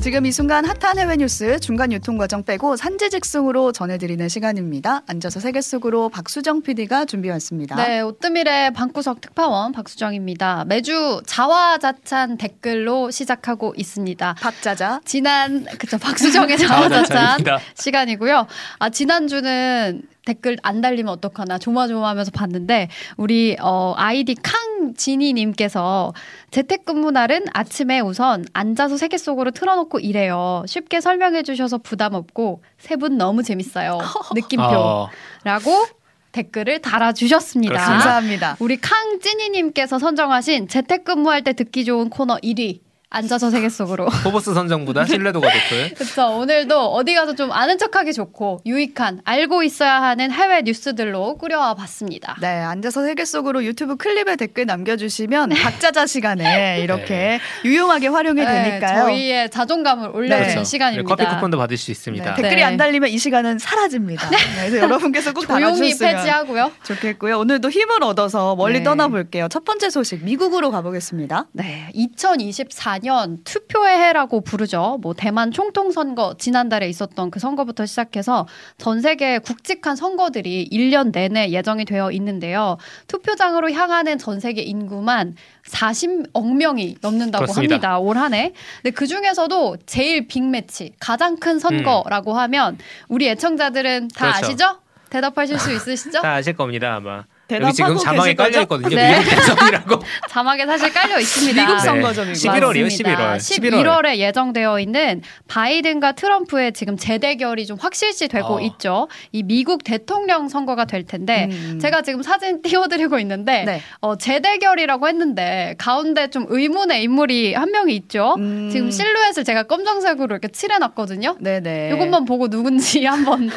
지금 이 순간 핫한 해외 뉴스 중간 유통 과정 빼고 산지직송으로 전해드리는 시간입니다. 앉아서 세계 속으로 박수정 PD가 준비했습니다. 네, 오뜨밀의 방구석 특파원 박수정입니다. 매주 자화자찬 댓글로 시작하고 있습니다. 박자자. 박수정의 자화자찬 시간이고요. 지난주는 댓글 안 달리면 어떡하나 조마조마하면서 봤는데 우리 아이디 캉지니님께서 재택근무 날은 아침에 우선 앉아서 세계 속으로 틀어놓고 일해요. 쉽게 설명해 주셔서 부담 없고 세 분 너무 재밌어요. 느낌표라고 댓글을 달아주셨습니다. 그렇습니다. 감사합니다. 우리 캉지니님께서 선정하신 재택근무할 때 듣기 좋은 코너 1위. 앉아서 세계 속으로. 포브스 선정보다 신뢰도가 높고요. 그렇죠. 오늘도 어디 가서 좀 아는 척하기 좋고 유익한 알고 있어야 하는 해외 뉴스들로 꾸려와 봤습니다. 네. 앉아서 세계 속으로 유튜브 클립에 댓글 남겨주시면 박자자 시간에 이렇게 유용하게 활용이 되니까요. 저희의 자존감을 올려주는 시간입니다. 커피 쿠폰도 받을 수 있습니다. 네. 댓글이 안 달리면 이 시간은 사라집니다. 네. 그래서 여러분께서 꼭 조용히 폐지하고요. 좋겠고요. 오늘도 힘을 얻어서 멀리 떠나볼게요. 첫 번째 소식 미국으로 가보겠습니다. 네. 2024년 투표의 해라고 부르죠. 뭐 대만 총통선거 지난달에 있었던 그 선거부터 시작해서 전 세계 굵직한 선거들이 1년 내내 예정이 되어 있는데요. 투표장으로 향하는 전 세계 인구만 40억 명이 넘는다고 합니다. 올 한 해. 근데 그중에서도 제일 빅매치, 가장 큰 선거라고 하면 우리 애청자들은 다 아시죠? 대답하실 수 있으시죠? 다 아실 겁니다 아마. 여기 지금 자막에 깔려있거든요. 미국 대선이라고. 자막에 사실 깔려있습니다. 미국 선거죠. 11월이요. 11월에 예정되어 있는 바이든과 트럼프의 지금 재대결이 좀 확실시 되고 있죠. 이 미국 대통령 선거가 될 텐데 제가 지금 사진 띄워드리고 있는데 재대결이라고 했는데 가운데 좀 의문의 인물이 한 명이 있죠. 지금 실루엣을 제가 검정색으로 이렇게 칠해놨거든요. 네네. 이것만 보고 누군지 한번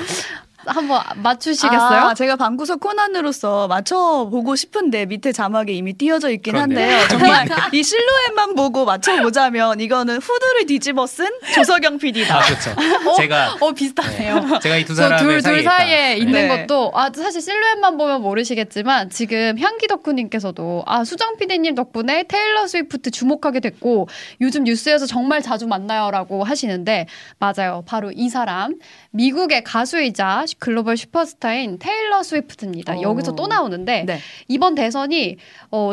맞추시겠어요? 제가 방구석 코난으로서 맞춰보고 싶은데 밑에 자막에 이미 띄어져 있긴 한데요. 정말 이 실루엣만 보고 맞춰보자면 이거는 후드를 뒤집어 쓴 조석영 PD다. 그렇죠. 제가 비슷하네요. 제가 이 두 사람의 사이에 있는 것도 사실 실루엣만 보면 모르시겠지만 지금 향기 덕후님께서도 수정 PD님 덕분에 테일러 스위프트 주목하게 됐고 요즘 뉴스에서 정말 자주 만나요라고 하시는데 맞아요. 바로 이 사람 미국의 가수이자 글로벌 슈퍼스타인 테일러 스위프트입니다. 여기서 또 나오는데 이번 대선이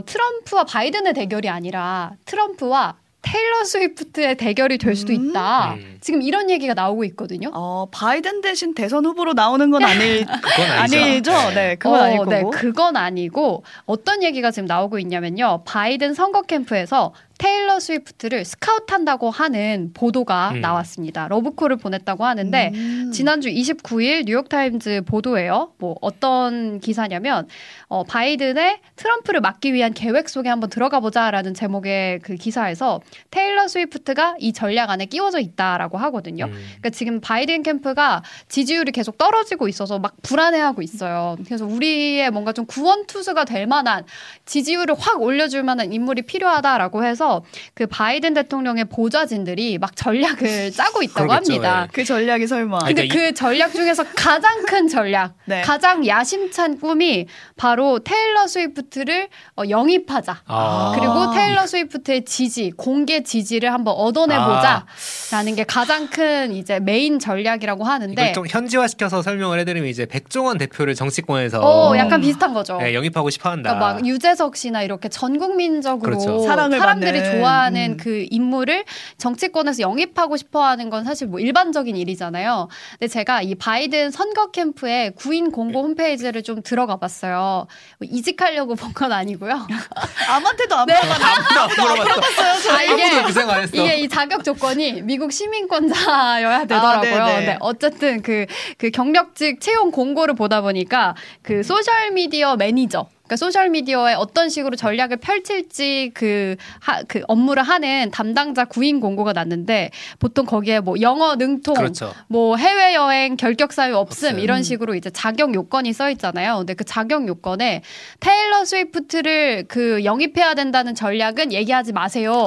트럼프와 바이든의 대결이 아니라 트럼프와 테일러 스위프트의 대결이 될 수도 있다. 지금 이런 얘기가 나오고 있거든요. 바이든 대신 대선 후보로 나오는 건 아니죠. 네, 그건 아니고. 네, 그건 아니고 어떤 얘기가 지금 나오고 있냐면요. 바이든 선거 캠프에서 테일러 스위프트를 스카우트한다고 하는 보도가 나왔습니다. 러브콜을 보냈다고 하는데 지난주 29일 뉴욕타임즈 보도예요. 뭐 어떤 기사냐면 바이든의 트럼프를 막기 위한 계획 속에 한번 들어가보자라는 제목의 그 기사에서 테일러 스위프트가 이 전략 안에 끼워져 있다라고 하거든요. 그러니까 지금 바이든 캠프가 지지율이 계속 떨어지고 있어서 막 불안해하고 있어요. 그래서 우리의 뭔가 좀 구원투수가 될 만한 지지율을 확 올려줄 만한 인물이 필요하다라고 해서 그 바이든 대통령의 보좌진들이 막 전략을 짜고 있다고 합니다. 그 전략이 설마. 근데 그 전략 중에서 가장 큰 전략, 가장 야심찬 꿈이 바로 테일러 스위프트를 영입하자. 그리고 테일러 스위프트의 지지, 공개 지지를 한번 얻어내보자라는 게 가장 큰 이제 메인 전략이라고 하는데. 이걸 좀 현지화시켜서 설명을 해드리면 이제 백종원 대표를 정치권에서 약간 비슷한 거죠. 네, 영입하고 싶어한다. 그러니까 막 유재석 씨나 이렇게 전국민적으로 사랑을 받는. 좋아하는 그 인물을 정치권에서 영입하고 싶어하는 건 사실 뭐 일반적인 일이잖아요. 근데 제가 이 바이든 선거 캠프의 구인 공고 홈페이지를 좀 들어가 봤어요. 뭐 이직하려고 본 건 아니고요. 아무한테도 안 물어봤어요. 이게 이 자격 조건이 미국 시민권자여야 되더라고요. 네, 어쨌든 그 경력직 채용 공고를 보다 보니까 그 소셜 미디어 매니저. 그러니까 소셜미디어에 어떤 식으로 전략을 펼칠지 그 업무를 하는 담당자 구인 공고가 났는데 보통 거기에 뭐 영어 능통, 뭐 해외여행 결격 사유 없음 이런 식으로 이제 자격 요건이 써 있잖아요. 근데 그 자격 요건에 테일러 스위프트를 그 영입해야 된다는 전략은 얘기하지 마세요.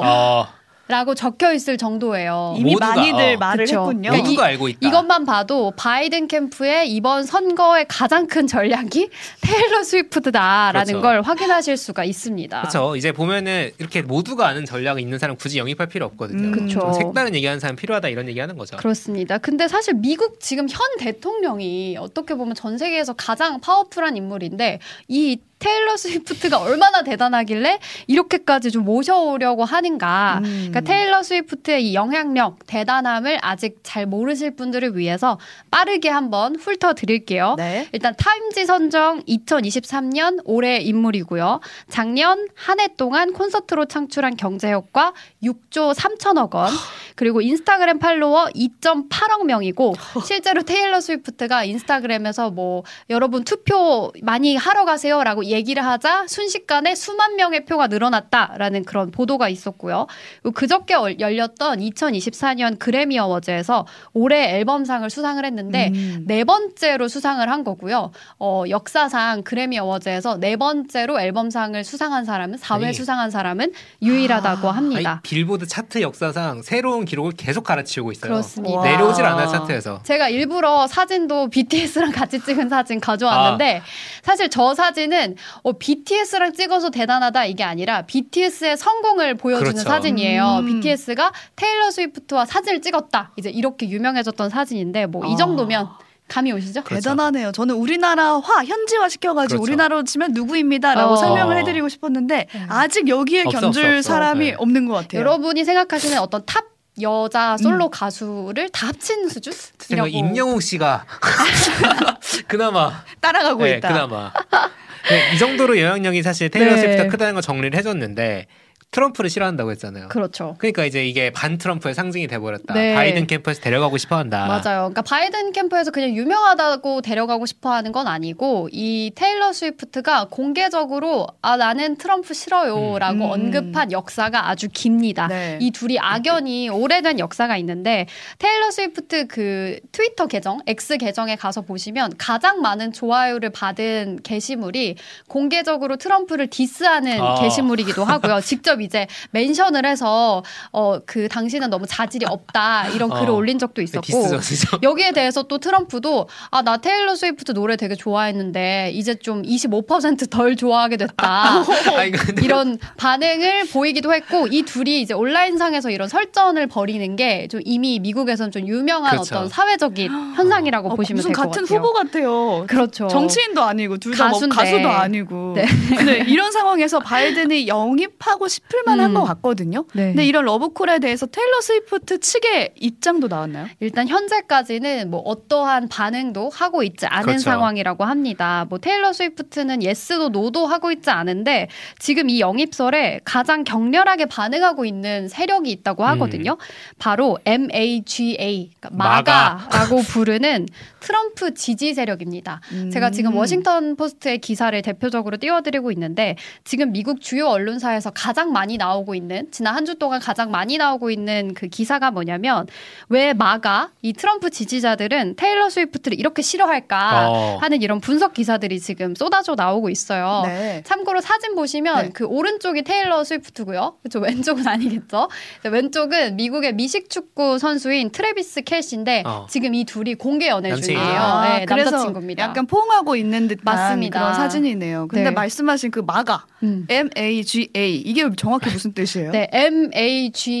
라고 적혀있을 정도예요. 이미 모두가, 많이들 말을 그쵸. 했군요. 모두가 알고 있다. 이것만 봐도 바이든 캠프의 이번 선거의 가장 큰 전략이 테일러 스위프트다라는 그렇죠. 걸 확인하실 수가 있습니다. 그렇죠. 이제 보면은 이렇게 모두가 아는 전략이 있는 사람 굳이 영입할 필요 없거든요. 그렇죠. 색다른 얘기하는 사람 필요하다 이런 얘기하는 거죠. 그렇습니다. 근데 사실 미국 지금 현 대통령이 어떻게 보면 전 세계에서 가장 파워풀한 인물인데 이 테일러 스위프트가 얼마나 대단하길래 이렇게까지 좀 모셔오려고 하는가. 그러니까 테일러 스위프트의 이 영향력, 대단함을 아직 잘 모르실 분들을 위해서 빠르게 한번 훑어드릴게요. 네. 일단 타임지 선정 2023년 올해 인물이고요. 작년 한 해 동안 콘서트로 창출한 경제효과 6조 3천억 원 그리고 인스타그램 팔로워 2.8억 명이고 실제로 테일러 스위프트가 인스타그램에서 뭐 여러분 투표 많이 하러 가세요 라고 얘기를 하자 순식간에 수만 명의 표가 늘어났다라는 그런 보도가 있었고요. 그저께 열렸던 2024년 그래미 어워즈에서 올해 앨범상을 수상을 했는데 네 번째로 수상을 한 거고요. 역사상 그래미 어워즈에서 네 번째로 앨범상을 수상한 사람은 4회 네. 수상한 사람은 유일하다고 합니다. 아니, 빌보드 차트 역사상 새로운 기록을 계속 갈아치우고 있어요. 그렇습니다. 내려오질 않아요 차트에서. 제가 일부러 사진도 BTS랑 같이 찍은 사진 가져왔는데 사실 저 사진은 BTS랑 찍어서 대단하다 이게 아니라 BTS의 성공을 보여주는 그렇죠. 사진이에요. BTS가 테일러 스위프트와 사진을 찍었다. 이제 이렇게 유명해졌던 사진인데 뭐 이 정도면 감이 오시죠? 그렇죠. 대단하네요. 저는 우리나라화 현지화 시켜가지고 그렇죠. 우리나라로 치면 누구입니다라고 설명을 해드리고 싶었는데 아직 여기에 견줄 사람이 없는 것 같아요. 여러분이 생각하시는 어떤 탑 여자 솔로 가수를 다 합친 수준이라고. 임영웅 씨가 그나마 따라가고 네, 있다. 그나마. 네, 이 정도로 영향력이 사실 테일러 네. 스위프트가 크다는 걸 정리를 해줬는데 트럼프를 싫어한다고 했잖아요. 그렇죠. 그러니까 이제 이게 반 트럼프의 상징이 돼버렸다. 네. 바이든 캠프에서 데려가고 싶어한다. 맞아요. 그러니까 바이든 캠프에서 그냥 유명하다고 데려가고 싶어하는 건 아니고 이 테일러 스위프트가 공개적으로 아 나는 트럼프 싫어요라고 언급한 역사가 아주 깁니다. 네. 이 둘이 악연이 오래된 역사가 있는데 테일러 스위프트 그 트위터 계정 X 계정에 가서 보시면 가장 많은 좋아요를 받은 게시물이 공개적으로 트럼프를 디스하는 게시물이기도 하고요. 직접 이제 멘션을 해서 그 당신은 너무 자질이 없다 이런 글을 올린 적도 있었고 디스죠. 여기에 대해서 또 트럼프도 아, 나 테일러 스위프트 노래 되게 좋아했는데 이제 좀 25% 덜 좋아하게 됐다 이런 반응을 보이기도 했고 이 둘이 이제 온라인상에서 이런 설전을 벌이는 게 좀 이미 미국에서는 좀 유명한 그렇죠. 어떤 사회적인 현상이라고 보시면 될 것 같아요. 같은 후보 같아요. 그렇죠. 정치인도 아니고 둘 다 가수도 아니고 네. 근데 이런 상황에서 바이든이 영입하고 싶 풀만한 것 같거든요. 네. 근데 이런 러브콜에 대해서 테일러 스위프트 측의 입장도 나왔나요? 일단 현재까지는 뭐 어떠한 반응도 하고 있지 않은 그렇죠. 상황이라고 합니다. 뭐 테일러 스위프트는 예스도 노도 하고 있지 않은데 지금 이 영입설에 가장 격렬하게 반응하고 있는 세력이 있다고 하거든요. 바로 MAGA, 그러니까 마가라고 부르는 트럼프 지지 세력입니다. 제가 지금 워싱턴 포스트의 기사를 대표적으로 띄워드리고 있는데 지금 미국 주요 언론사에서 가장 많이 나오고 있는 지난 한 주 동안 가장 많이 나오고 있는 그 기사가 뭐냐면 왜 마가 이 트럼프 지지자들은 테일러 스위프트를 이렇게 싫어할까 하는 이런 분석 기사들이 지금 쏟아져 나오고 있어요. 네. 참고로 사진 보시면 네. 그 오른쪽이 테일러 스위프트고요. 그렇죠? 왼쪽은 아니겠죠. 왼쪽은 미국의 미식축구 선수인 트래비스 켈시인데 지금 이 둘이 공개 연애 중이에요. 네, 남자친구입니다. 약간 포옹하고 있는 듯한 맞습니다. 그런 사진이네요. 근데 네. 말씀하신 그 마가 MAGA 이게 정확히 무슨 뜻이에요? 네, MAGA,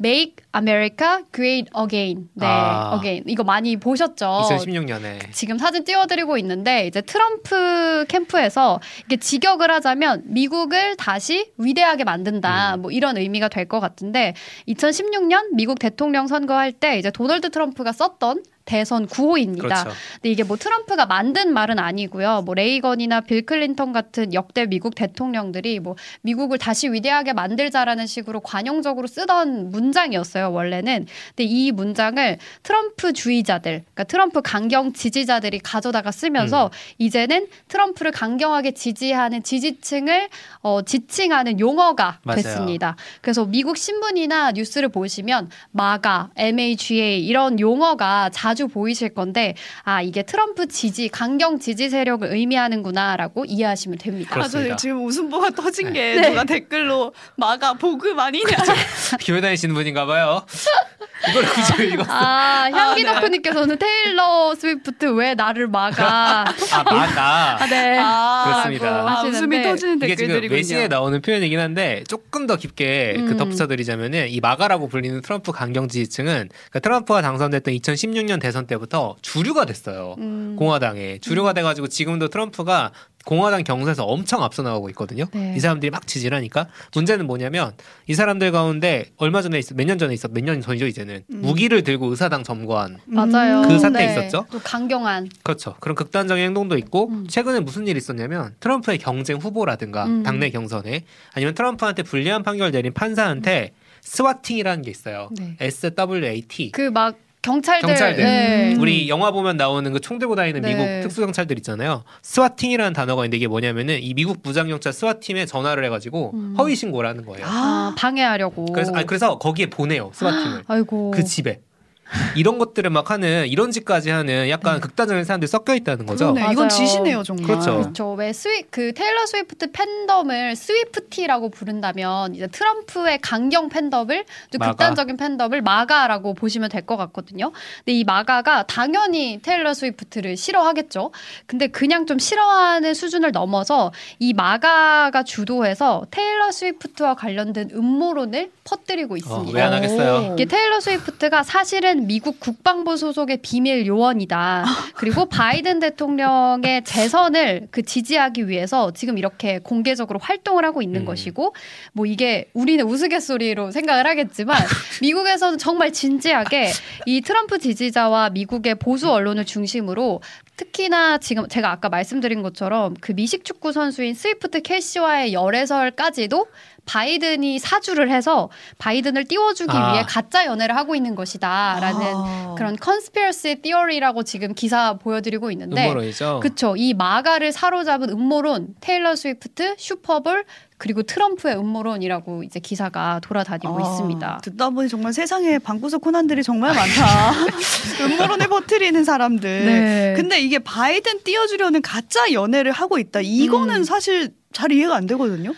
Make America Great Again. 네, Again. 이거 많이 보셨죠? 2016년에. 지금 사진 띄워드리고 있는데 이제 트럼프 캠프에서 이게 직역을 하자면 미국을 다시 위대하게 만든다. 뭐 이런 의미가 될 것 같은데 2016년 미국 대통령 선거할 때 이제 도널드 트럼프가 썼던 대선 구호입니다. 그렇죠. 근데 이게 뭐 트럼프가 만든 말은 아니고요. 뭐 레이건이나 빌 클린턴 같은 역대 미국 대통령들이 뭐 미국을 다시 위대하게 만들자라는 식으로 관용적으로 쓰던 문장이었어요. 있었어요, 원래는. 근데 이 문장을 트럼프 주의자들, 그러니까 트럼프 강경 지지자들이 가져다가 쓰면서 이제는 트럼프를 강경하게 지지하는 지지층을 지칭하는 용어가 맞아요. 됐습니다. 그래서 미국 신문이나 뉴스를 보시면 MAGA, MAGA 이런 용어가 자주 보이실 건데 아 이게 트럼프 지지, 강경 지지 세력을 의미하는구나라고 이해하시면 됩니다. 그렇습니다. 아, 저 지금 웃음보가 터진 네. 게 누가 네. 댓글로 MAGA 보금 아니냐. 교회 다니시는 분인가 봐요. 이걸 굳이 읽었어. 아, 향기 덕후님께서는 테일러 스위프트 왜 나를 막아. 아, 막아. 네. 아, 그렇습니다. 아, 웃음이 터지는 댓글들이군요. 이게 지금 외신에 나오는 표현이긴 한데 조금 더 깊게 그 덧붙여드리자면은 이 마가라고 불리는 트럼프 강경 지지층은 그러니까 트럼프가 당선됐던 2016년 대선 때부터 주류가 됐어요. 공화당에. 주류가 돼가지고 지금도 트럼프가 공화당 경선에서 엄청 앞서 나가고 있거든요. 네. 이 사람들이 막 지지를 하니까 문제는 뭐냐면 이 사람들 가운데 얼마 전에 몇 년 전이죠 이제는 무기를 들고 의사당 점거한 맞아요. 그 사태 네. 있었죠. 또 강경한 그렇죠. 그런 극단적인 행동도 있고 최근에 무슨 일이 있었냐면 트럼프의 경쟁 후보라든가 당내 경선에 아니면 트럼프한테 불리한 판결 내린 판사한테 스와팅이라는 게 있어요. 네. SWAT 그 막 경찰들. 네. 우리 영화 보면 나오는 그 총 들고 다니는 네. 미국 특수경찰들 있잖아요. 스와팅이라는 단어가 있는데 이게 뭐냐면은 이 미국 부장경찰 스와팀에 전화를 해가지고 허위신고를 하는 거예요. 아, 방해하려고. 그래서 거기에 보내요. 스와팀을. 아이고. 그 집에. 이런 것들을 막 하는 이런 짓까지 하는 약간 극단적인 사람들이 섞여 있다는 거죠. 그러네, 이건 지시네요 정말. 그렇죠. 왜 그 테일러 스위프트 팬덤을 스위프티라고 부른다면 이제 트럼프의 강경 팬덤을 좀 극단적인 팬덤을 마가라고 보시면 될 것 같거든요. 근데 이 마가가 당연히 테일러 스위프트를 싫어하겠죠. 근데 그냥 좀 싫어하는 수준을 넘어서 이 마가가 주도해서 테일러 스위프트와 관련된 음모론을 퍼뜨리고 있습니다. 왜 안 하겠어요? 이게 테일러 스위프트가 사실은 미국 국방부 소속의 비밀 요원이다. 그리고 바이든 대통령의 재선을 그 지지하기 위해서 지금 이렇게 공개적으로 활동을 하고 있는 것이고 뭐 이게 우리는 우스갯소리로 생각을 하겠지만 미국에서는 정말 진지하게 이 트럼프 지지자와 미국의 보수 언론을 중심으로 특히나 지금 제가 아까 말씀드린 것처럼 그 미식축구 선수인 스위프트 캐시와의 열애설까지도 바이든이 사주를 해서 바이든을 띄워주기 위해 가짜 연애를 하고 있는 것이다라는 그런 컨스피러시 티어리라고 지금 기사 보여드리고 있는데 음모론이죠. 그쵸. 이 마가를 사로잡은 음모론 테일러 스위프트 슈퍼볼 그리고 트럼프의 음모론이라고 이제 기사가 돌아다니고 있습니다. 듣다 보니 정말 세상에 방구석 코난들이 정말 많다. 음모론에 퍼뜨리는 사람들. 네. 근데 이게 바이든 띄워주려는 가짜 연애를 하고 있다. 이거는 사실 잘 이해가 안 되거든요.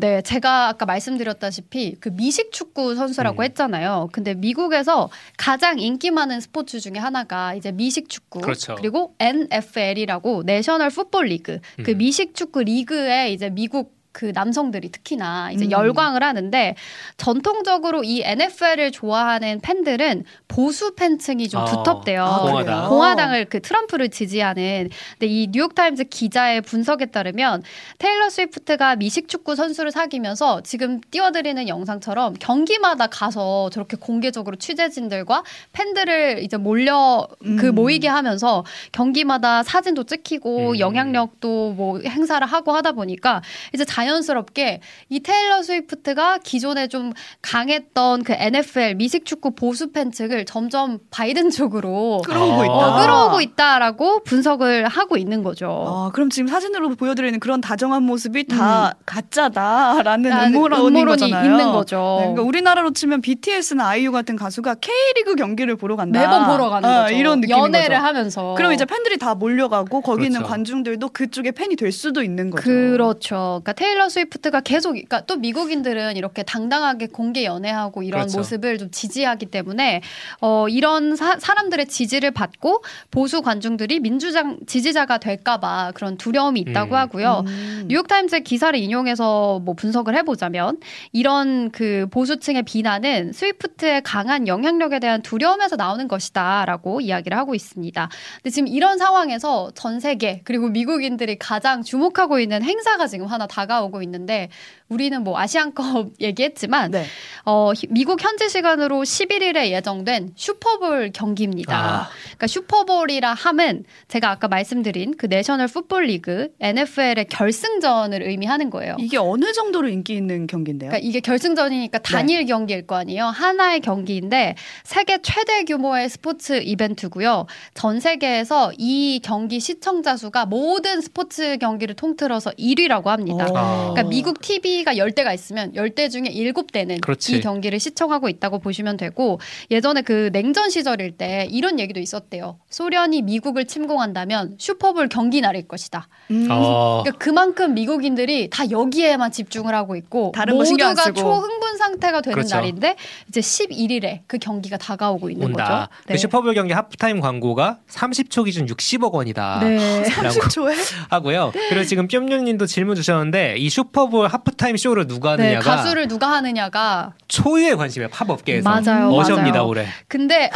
네. 제가 아까 말씀드렸다시피 그 미식축구 선수라고 했잖아요. 근데 미국에서 가장 인기 많은 스포츠 중에 하나가 이제 미식축구. 그렇죠. 그리고 NFL이라고 내셔널 풋볼 리그. 그 미식축구 리그에 이제 미국 그 남성들이 특히나 이제 열광을 하는데 전통적으로 이 NFL을 좋아하는 팬들은 보수 팬층이 좀 두텁대요. 공화당을 그 트럼프를 지지하는. 근데 이 뉴욕타임즈 기자의 분석에 따르면 테일러 스위프트가 미식축구 선수를 사귀면서 지금 띄워드리는 영상처럼 경기마다 가서 저렇게 공개적으로 취재진들과 팬들을 이제 몰려 그 모이게 하면서 경기마다 사진도 찍히고 영향력도 뭐 행사를 하고 하다 보니까 이제 자연스럽게 이 테일러 스위프트가 기존에 좀 강했던 그 NFL 미식축구 보수 팬층을 점점 바이든 쪽으로 끌어오고 있다라고 분석을 하고 있는 거죠. 그럼 지금 사진으로 보여드리는 그런 다정한 모습이 다 가짜다라는 음모론인 거잖아요. 있는 거죠. 네, 그러니까 우리나라로 치면 BTS나 아이유 같은 가수가 K리그 경기를 보러 간다. 매번 보러 가는 거죠. 이런 느낌인 연애를 거죠. 하면서. 그럼 이제 팬들이 다 몰려가고 거기 있는 관중들도 그쪽에 팬이 될 수도 있는 거죠. 그렇죠. 그러니까 테일러 스위프트가 계속 그러니까 또 미국인들은 이렇게 당당하게 공개 연애하고 이런 모습을 좀 지지하기 때문에 이런 사람들의 지지를 받고 보수 관중들이 민주당 지지자가 될까 봐 그런 두려움이 있다고 하고요. 뉴욕타임즈 기사를 인용해서 뭐 분석을 해보자면 이런 그 보수층의 비난은 스위프트의 강한 영향력에 대한 두려움에서 나오는 것이다 라고 이야기를 하고 있습니다. 근데 지금 이런 상황에서 전 세계 그리고 미국인들이 가장 주목하고 있는 행사가 지금 하나 다가오고 있는데 우리는 뭐 아시안컵 얘기했지만 네. 미국 현지 시간으로 11일에 예정된 슈퍼볼 경기입니다. 아. 그러니까 슈퍼볼이라 함은 제가 아까 말씀드린 그 내셔널 풋볼 리그 NFL의 결승전을 의미하는 거예요. 이게 어느 정도로 인기 있는 경기인데요? 그러니까 이게 결승전이니까 단일 네. 경기일 거 아니에요. 하나의 경기인데 세계 최대 규모의 스포츠 이벤트고요. 전 세계에서 이 경기 시청자 수가 모든 스포츠 경기를 통틀어서 1위라고 합니다. 그러니까 미국 TV가 10대가 있으면 10대 중에 7대는 그렇지. 이 경기를 시청하고 있다고 보시면 되고 예전에 그 냉전 시절일 때 이런 얘기도 있었대요. 소련이 미국을 침공한다면 슈퍼볼 경기 날일 것이다. 그러니까 그만큼 미국인들이 다 여기에만 집중을 하고 있고 다른 모두가 초흥분 상태가 되는 그렇죠. 날인데 이제 11일에 그 경기가 다가오고 있는 온다. 거죠. 네. 그 슈퍼볼 경기 하프타임 광고가 30초 기준 60억 원이다. 네. 30초에? 하고요. 그리고 지금 뼘뼘님도 질문 주셨는데 이 슈퍼볼 하프타임 쇼를 누가 하느냐가 네, 가수를 누가 하느냐가 초유의 관심이에요. 팝업계에서. 맞아요. 어셔입니다. 맞아요. 올해. 근데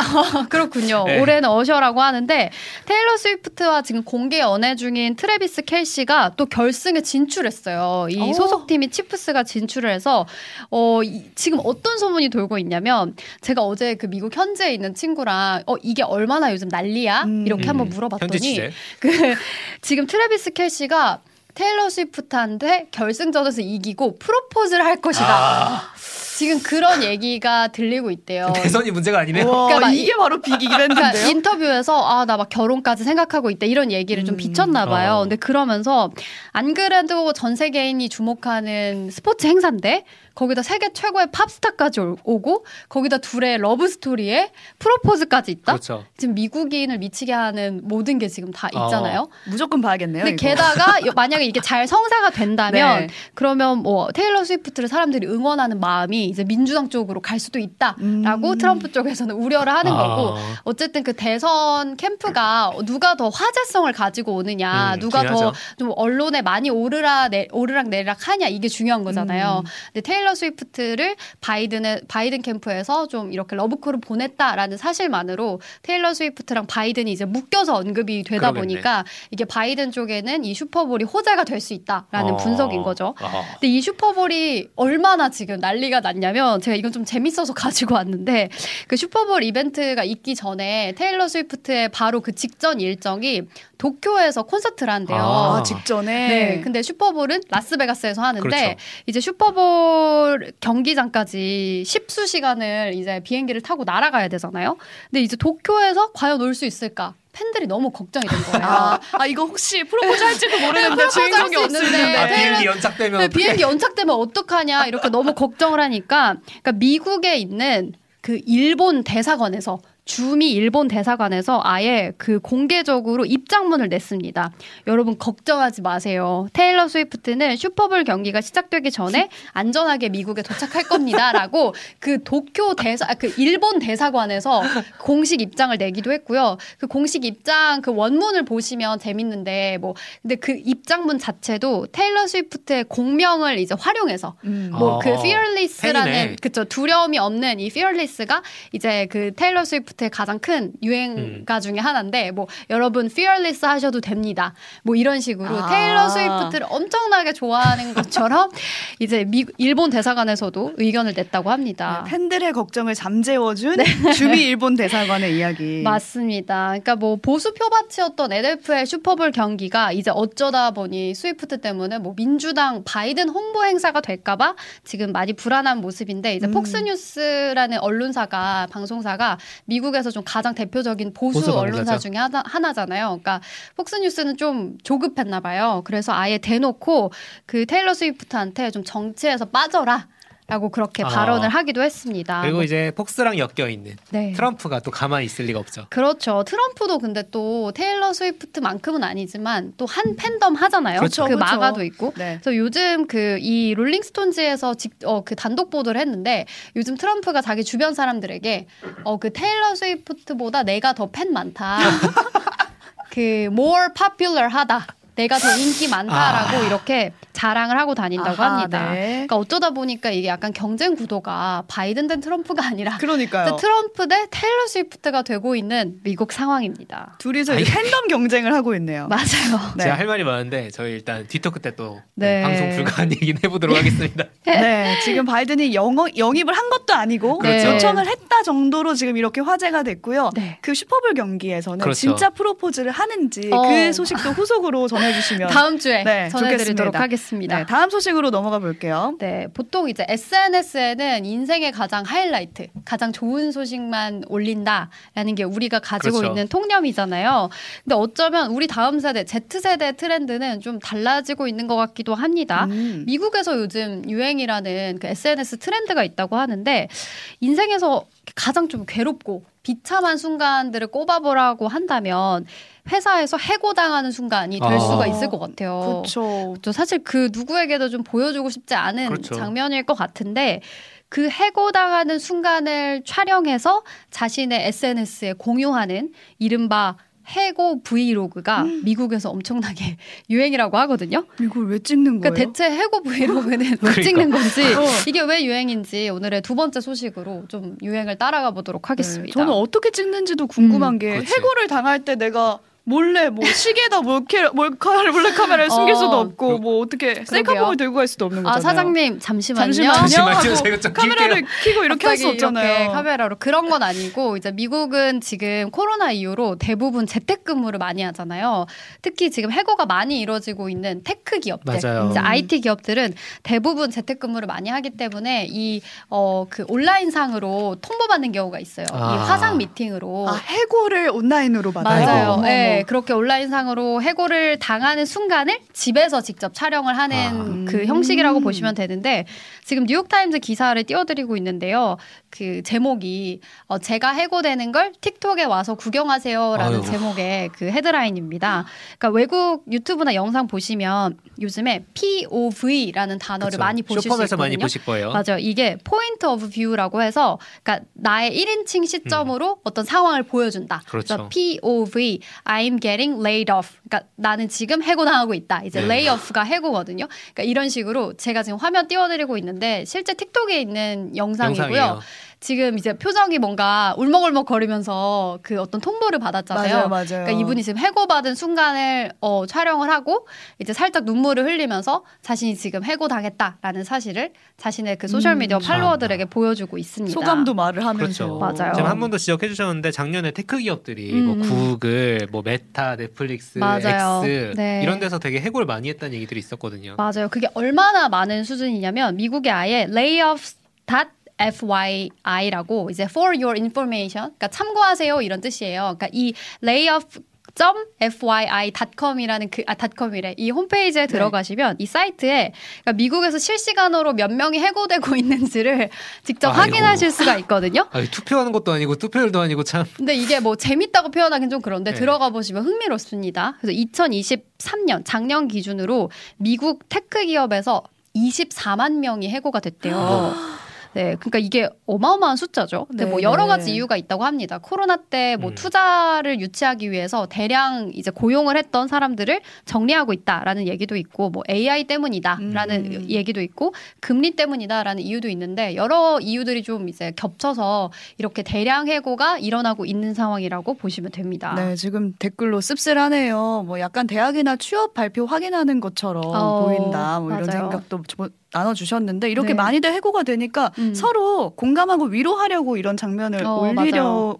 그렇군요. 네. 올해는 어셔라고 하는데 테일러 스위프트와 지금 공개 연애 중인 트래비스 켈시가 또 결승에 진출했어요. 이 소속팀이 치프스가 진출을 해서 지금 어떤 소문이 돌고 있냐면 제가 어제 그 미국 현지에 있는 친구랑 이게 얼마나 요즘 난리야? 이렇게 한번 물어봤더니 지금 트래비스 켈시가 테일러 스위프트한테 결승전에서 이기고 프로포즈를 할 것이다. 지금 그런 얘기가 들리고 있대요. 대선이 문제가 아니네요. 그러니까 이게 바로 빅이긴 했는데요. 그러니까 인터뷰에서 나 막 결혼까지 생각하고 있다 이런 얘기를 좀 비쳤나 봐요. 근데 그러면서 안 그래도 전 세계인이 주목하는 스포츠 행사인데 거기다 세계 최고의 팝스타까지 오고 거기다 둘의 러브스토리에 프로포즈까지 있다? 그렇죠. 지금 미국인을 미치게 하는 모든 게 지금 다 있잖아요. 무조건 봐야겠네요. 근데 이거. 게다가 만약에 이게 잘 성사가 된다면 네. 그러면 뭐 테일러 스위프트를 사람들이 응원하는 마음이 이제 민주당 쪽으로 갈 수도 있다라고 트럼프 쪽에서는 우려를 하는 거고 어쨌든 그 대선 캠프가 누가 더 화제성을 가지고 오느냐 누가 더 좀 언론에 많이 오르락 내리락 하냐 이게 중요한 거잖아요. 근데 테일러 스위프트를 바이든 캠프에서 좀 이렇게 러브콜을 보냈다라는 사실만으로 테일러 스위프트랑 바이든이 이제 묶여서 언급이 되다 그러겠네. 보니까 이게 바이든 쪽에는 이 슈퍼볼이 호재가 될 수 있다라는 분석인 거죠. 근데 이 슈퍼볼이 얼마나 지금 난리가 났냐면 제가 이건 좀 재밌어서 가지고 왔는데 그 슈퍼볼 이벤트가 있기 전에 테일러 스위프트의 바로 그 직전 일정이 도쿄에서 콘서트를 한대요. 직전에. 네. 근데 슈퍼볼은 라스베가스에서 하는데 그렇죠. 이제 슈퍼볼 경기장까지 10수 시간을 이제 비행기를 타고 날아가야 되잖아요. 근데 이제 도쿄에서 과연 올 수 있을까? 팬들이 너무 걱정이 된 거예요. 이거 혹시 프로포즈 할지도 모르는데 주인공이 없는데 비행기 연착되면 어떡하냐 이렇게 너무 걱정을 하니까 그러니까 미국에 있는 그 일본 대사관에서 주미 일본 대사관에서 아예 그 공개적으로 입장문을 냈습니다. 여러분 걱정하지 마세요. 테일러 스위프트는 슈퍼볼 경기가 시작되기 전에 안전하게 미국에 도착할 겁니다라고 그 일본 대사관에서 공식 입장을 내기도 했고요. 그 공식 입장 그 원문을 보시면 재밌는데 근데 그 입장문 자체도 테일러 스위프트의 공명을 이제 활용해서 그 fearless라는 그쵸 두려움이 없는 이 fearless가 이제 그 테일러 스위프트 가장 큰 유행가 중에 하나인데 여러분 fearless 하셔도 됩니다. 이런 식으로 테일러 스위프트를 엄청나게 좋아하는 것처럼 이제 일본 대사관에서도 의견을 냈다고 합니다. 네, 팬들의 걱정을 잠재워준 네. 주미 일본 대사관의 이야기. 맞습니다. 그러니까 보수 표밭이었던 NFL의 슈퍼볼 경기가 이제 어쩌다 보니 스위프트 때문에 민주당 바이든 홍보 행사가 될까봐 지금 많이 불안한 모습인데 이제 폭스뉴스라는 방송사가 미국에서 좀 가장 대표적인 보수 언론사 중에 하나잖아요. 그러니까 폭스뉴스는 좀 조급했나 봐요. 그래서 아예 대놓고 그 테일러 스위프트한테 좀 정치에서 빠져라. 라고 그렇게 발언을 하기도 했습니다. 그리고 이제 폭스랑 엮여있는 네. 트럼프가 또 가만히 있을 리가 없죠. 그렇죠. 트럼프도 근데 또 테일러 스위프트만큼은 아니지만 또 한 팬덤 하잖아요. 그렇죠, 그 그렇죠. 마가도 있고. 네. 그래서 요즘 이 롤링스톤즈에서 그 단독 보도를 했는데 요즘 트럼프가 자기 주변 사람들에게 그 테일러 스위프트보다 내가 더 팬 많다. more popular 하다. 내가 더 인기 많다라고 이렇게 자랑을 하고 다닌다고 합니다. 네. 그러니까 어쩌다 보니까 이게 약간 경쟁 구도가 바이든 대 트럼프가 아니라 그러니까요. 트럼프 대 테일러 스위프트가 되고 있는 미국 상황입니다. 둘이서 팬덤 경쟁을 하고 있네요. 맞아요. 네. 제가 할 말이 많은데 저희 일단 뒤토크 때 또 네. 방송 불가한 얘기는 해보도록 하겠습니다. 네, 지금 바이든이 영입을 한 것도 아니고 그렇죠. 요청을 했다 정도로 지금 이렇게 화제가 됐고요. 네. 그 슈퍼볼 경기에서는 그렇죠. 진짜 프로포즈를 하는지 그 소식도 후속으로 전해주시면 다음 주에 네, 전해드리도록 하겠습니다. 네, 다음 소식으로 넘어가 볼게요. 네, 보통 이제 SNS에는 인생의 가장 하이라이트, 가장 좋은 소식만 올린다라는 게 우리가 가지고 그렇죠. 있는 통념이잖아요. 근데 어쩌면 우리 다음 세대, Z세대 트렌드는 좀 달라지고 있는 것 같기도 합니다. 미국에서 요즘 유행이라는 그 SNS 트렌드가 있다고 하는데 인생에서 가장 좀 괴롭고 비참한 순간들을 꼽아보라고 한다면 회사에서 해고당하는 순간이 될 수가 있을 것 같아요. 그렇죠. 사실 그 누구에게도 좀 보여주고 싶지 않은 그쵸. 장면일 것 같은데 그 해고당하는 순간을 촬영해서 자신의 SNS에 공유하는 이른바 해고 브이로그가 미국에서 엄청나게 유행이라고 하거든요. 이걸 왜 찍는 거예요? 그러니까 대체 해고 브이로그는 왜 그러니까. 찍는 건지 이게 왜 유행인지 오늘의 두 번째 소식으로 좀 유행을 따라가 보도록 하겠습니다. 네, 저는 어떻게 찍는지도 궁금한 게 그렇지. 해고를 당할 때 내가 몰래 뭐 시계에다 몰래 카메라를 숨길 수도 없고 뭐 어떻게 셀카봉을 들고 갈 수도 없는 거잖아요. 아 사장님 잠시만요. 카메라를 켜고 이렇게 할 수 없잖아요. 카메라로 그런 건 아니고 이제 미국은 지금 코로나 이후로 대부분 재택근무를 많이 하잖아요. 특히 지금 해고가 많이 이루어지고 있는 테크 기업들, 이제 IT 기업들은 대부분 재택근무를 많이 하기 때문에 이 그 온라인상으로 통보받는 경우가 있어요. 이 화상 미팅으로 해고를 온라인으로 받아요. 맞아요. 네. 그렇게 온라인상으로 해고를 당하는 순간을 집에서 직접 촬영을 하는 그 형식이라고 보시면 되는데 지금 뉴욕타임즈 기사를 띄워드리고 있는데요. 그 제목이 제가 해고되는 걸 틱톡에 와서 구경하세요라는 제목의 그 헤드라인입니다. 그러니까 외국 유튜브나 영상 보시면 요즘에 POV라는 단어를 그쵸. 많이 보실 수 있거든요. 쇼폼에서 많이 보실 거예요. 맞아요. 이게 포인트 오브 뷰라고 해서 그러니까 나의 1인칭 시점으로 어떤 상황을 보여준다. 그렇죠. POV, I'm getting laid off. 그러니까 나는 지금 해고당하고 있다. 이제 lay off가 해고거든요. 그러니까 이런 식으로 제가 지금 화면 띄워드리고 있는데 실제 틱톡에 있는 영상이고요. 지금 이제 표정이 뭔가 울먹울먹 거리면서 그 어떤 통보를 받았잖아요. 맞아요. 그러니까 이분이 지금 해고받은 순간을 촬영을 하고 이제 살짝 눈물을 흘리면서 자신이 지금 해고당했다라는 사실을 자신의 그 소셜미디어 팔로워들에게 보여주고 있습니다. 소감도 말을 하면서. 그렇죠. 맞아요. 지금 한 번 더 지적해 주셨는데 작년에 테크 기업들이 뭐 구글, 뭐 메타, 넷플릭스, 맞아요. X 네. 이런 데서 되게 해고를 많이 했다는 얘기들이 있었거든요. 맞아요. 그게 얼마나 많은 수준이냐면 미국에 아예 layoffs.fyi라고 이제 for your information, 그러니까 참고하세요 이런 뜻이에요. 그러니까 이 layoff.fyi.com이라는 닷컴이래. 이 홈페이지에 들어가시면 이 사이트에 그러니까 미국에서 실시간으로 몇 명이 해고되고 있는지를 직접 확인하실 수가 있거든요. 투표하는 것도 아니고 투표율도 아니고 참. 근데 이게 뭐 재밌다고 표현하긴 좀 그런데 들어가 보시면 흥미롭습니다. 그래서 2023년 작년 기준으로 미국 테크 기업에서 24만 명이 해고가 됐대요. 네, 그러니까 이게 어마어마한 숫자죠. 근데 네, 뭐 여러 가지 이유가 있다고 합니다. 코로나 때 뭐 투자를 유치하기 위해서 대량 이제 고용을 했던 사람들을 정리하고 있다라는 얘기도 있고, 뭐 AI 때문이다라는 얘기도 있고, 금리 때문이다라는 이유도 있는데 여러 이유들이 좀 이제 겹쳐서 이렇게 대량 해고가 일어나고 있는 상황이라고 보시면 됩니다. 네, 지금 댓글로 씁쓸하네요. 뭐 약간 대학이나 취업 발표 확인하는 것처럼 보인다. 뭐 이런 맞아요. 생각도. 나눠주셨는데 이렇게 네. 많이들 해고가 되니까 서로 공감하고 위로하려고 이런 장면을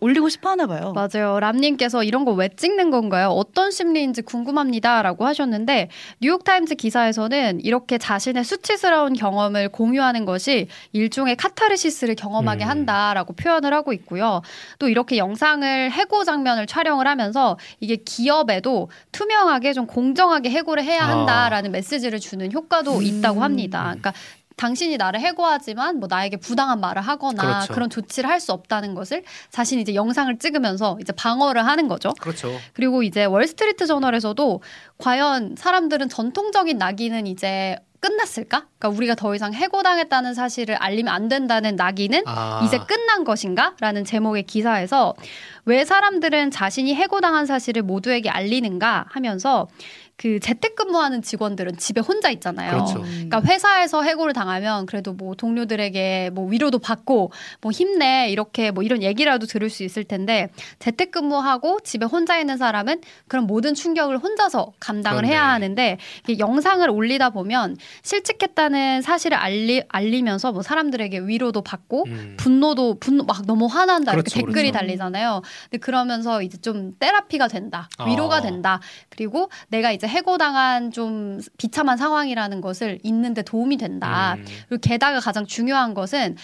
올리고 싶어 하나 봐요. 맞아요. 람님께서 이런 거 왜 찍는 건가요? 어떤 심리인지 궁금합니다 라고 하셨는데 뉴욕타임즈 기사에서는 이렇게 자신의 수치스러운 경험을 공유하는 것이 일종의 카타르시스를 경험하게 한다라고 표현을 하고 있고요. 또 이렇게 영상을 해고 장면을 촬영을 하면서 이게 기업에도 투명하게 좀 공정하게 해고를 해야 한다라는 메시지를 주는 효과도 있다고 합니다. 그러니까 당신이 나를 해고하지만 뭐 나에게 부당한 말을 하거나 그렇죠. 그런 조치를 할 수 없다는 것을 자신이 이제 영상을 찍으면서 이제 방어를 하는 거죠. 그렇죠. 그리고 이제 월스트리트 저널에서도 과연 사람들은 전통적인 낙인은 이제 끝났을까? 그러니까 우리가 더 이상 해고당했다는 사실을 알리면 안 된다는 낙인은 이제 끝난 것인가? 라는 제목의 기사에서 왜 사람들은 자신이 해고당한 사실을 모두에게 알리는가 하면서 그 재택근무하는 직원들은 집에 혼자 있잖아요. 그렇죠. 그러니까 회사에서 해고를 당하면 그래도 뭐 동료들에게 뭐 위로도 받고 뭐 힘내 이렇게 뭐 이런 얘기라도 들을 수 있을 텐데, 재택근무하고 집에 혼자 있는 사람은 그런 모든 충격을 혼자서 감당을 그렇네. 해야 하는데, 이게 영상을 올리다 보면 실직했다는 사실을 알리면서 뭐 사람들에게 위로도 받고 분노 막 너무 화난다 그렇죠, 이렇게 댓글이 그렇죠. 달리잖아요. 근데 그러면서 이제 좀 테라피가 된다, 위로가 된다. 그리고 내가 이제 해고당한 좀 비참한 상황이라는 것을 잊는데 도움이 된다. 그리고 게다가 가장 중요한 것은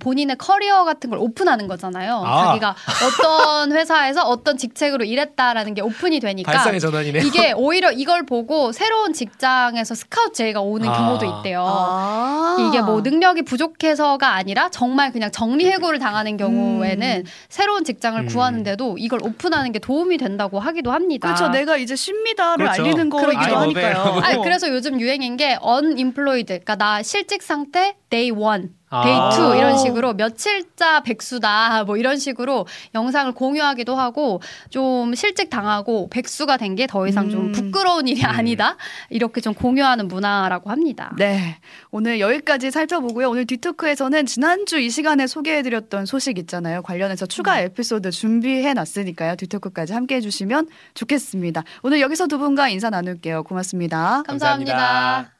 본인의 커리어 같은 걸 오픈하는 거잖아요. 자기가 어떤 회사에서 어떤 직책으로 일했다라는 게 오픈이 되니까 발상의 전환이네요. 이게 오히려 이걸 보고 새로운 직장에서 스카우트 제의가 오는 경우도 있대요. 이게 뭐 능력이 부족해서가 아니라 정말 그냥 정리해고를 당하는 경우에는 새로운 직장을 구하는데도 이걸 오픈하는 게 도움이 된다고 하기도 합니다. 그렇죠. 내가 이제 쉽니다를 그렇죠. 알리는 거이기도 하니까요. 아니, 그래서 요즘 유행인 게 unemployed, 그러니까 나 실직 상태 day one. 데이2 이런 식으로 며칠자 백수다 뭐 이런 식으로 영상을 공유하기도 하고, 좀 실직 당하고 백수가 된 게 더 이상 좀 부끄러운 일이 아니다 이렇게 좀 공유하는 문화라고 합니다. 네, 오늘 여기까지 살펴보고요. 오늘 뒷토크에서는 지난주 이 시간에 소개해드렸던 소식 있잖아요. 관련해서 추가 에피소드 준비해놨으니까요. 뒷토크까지 함께해 주시면 좋겠습니다. 오늘 여기서 두 분과 인사 나눌게요. 고맙습니다. 감사합니다.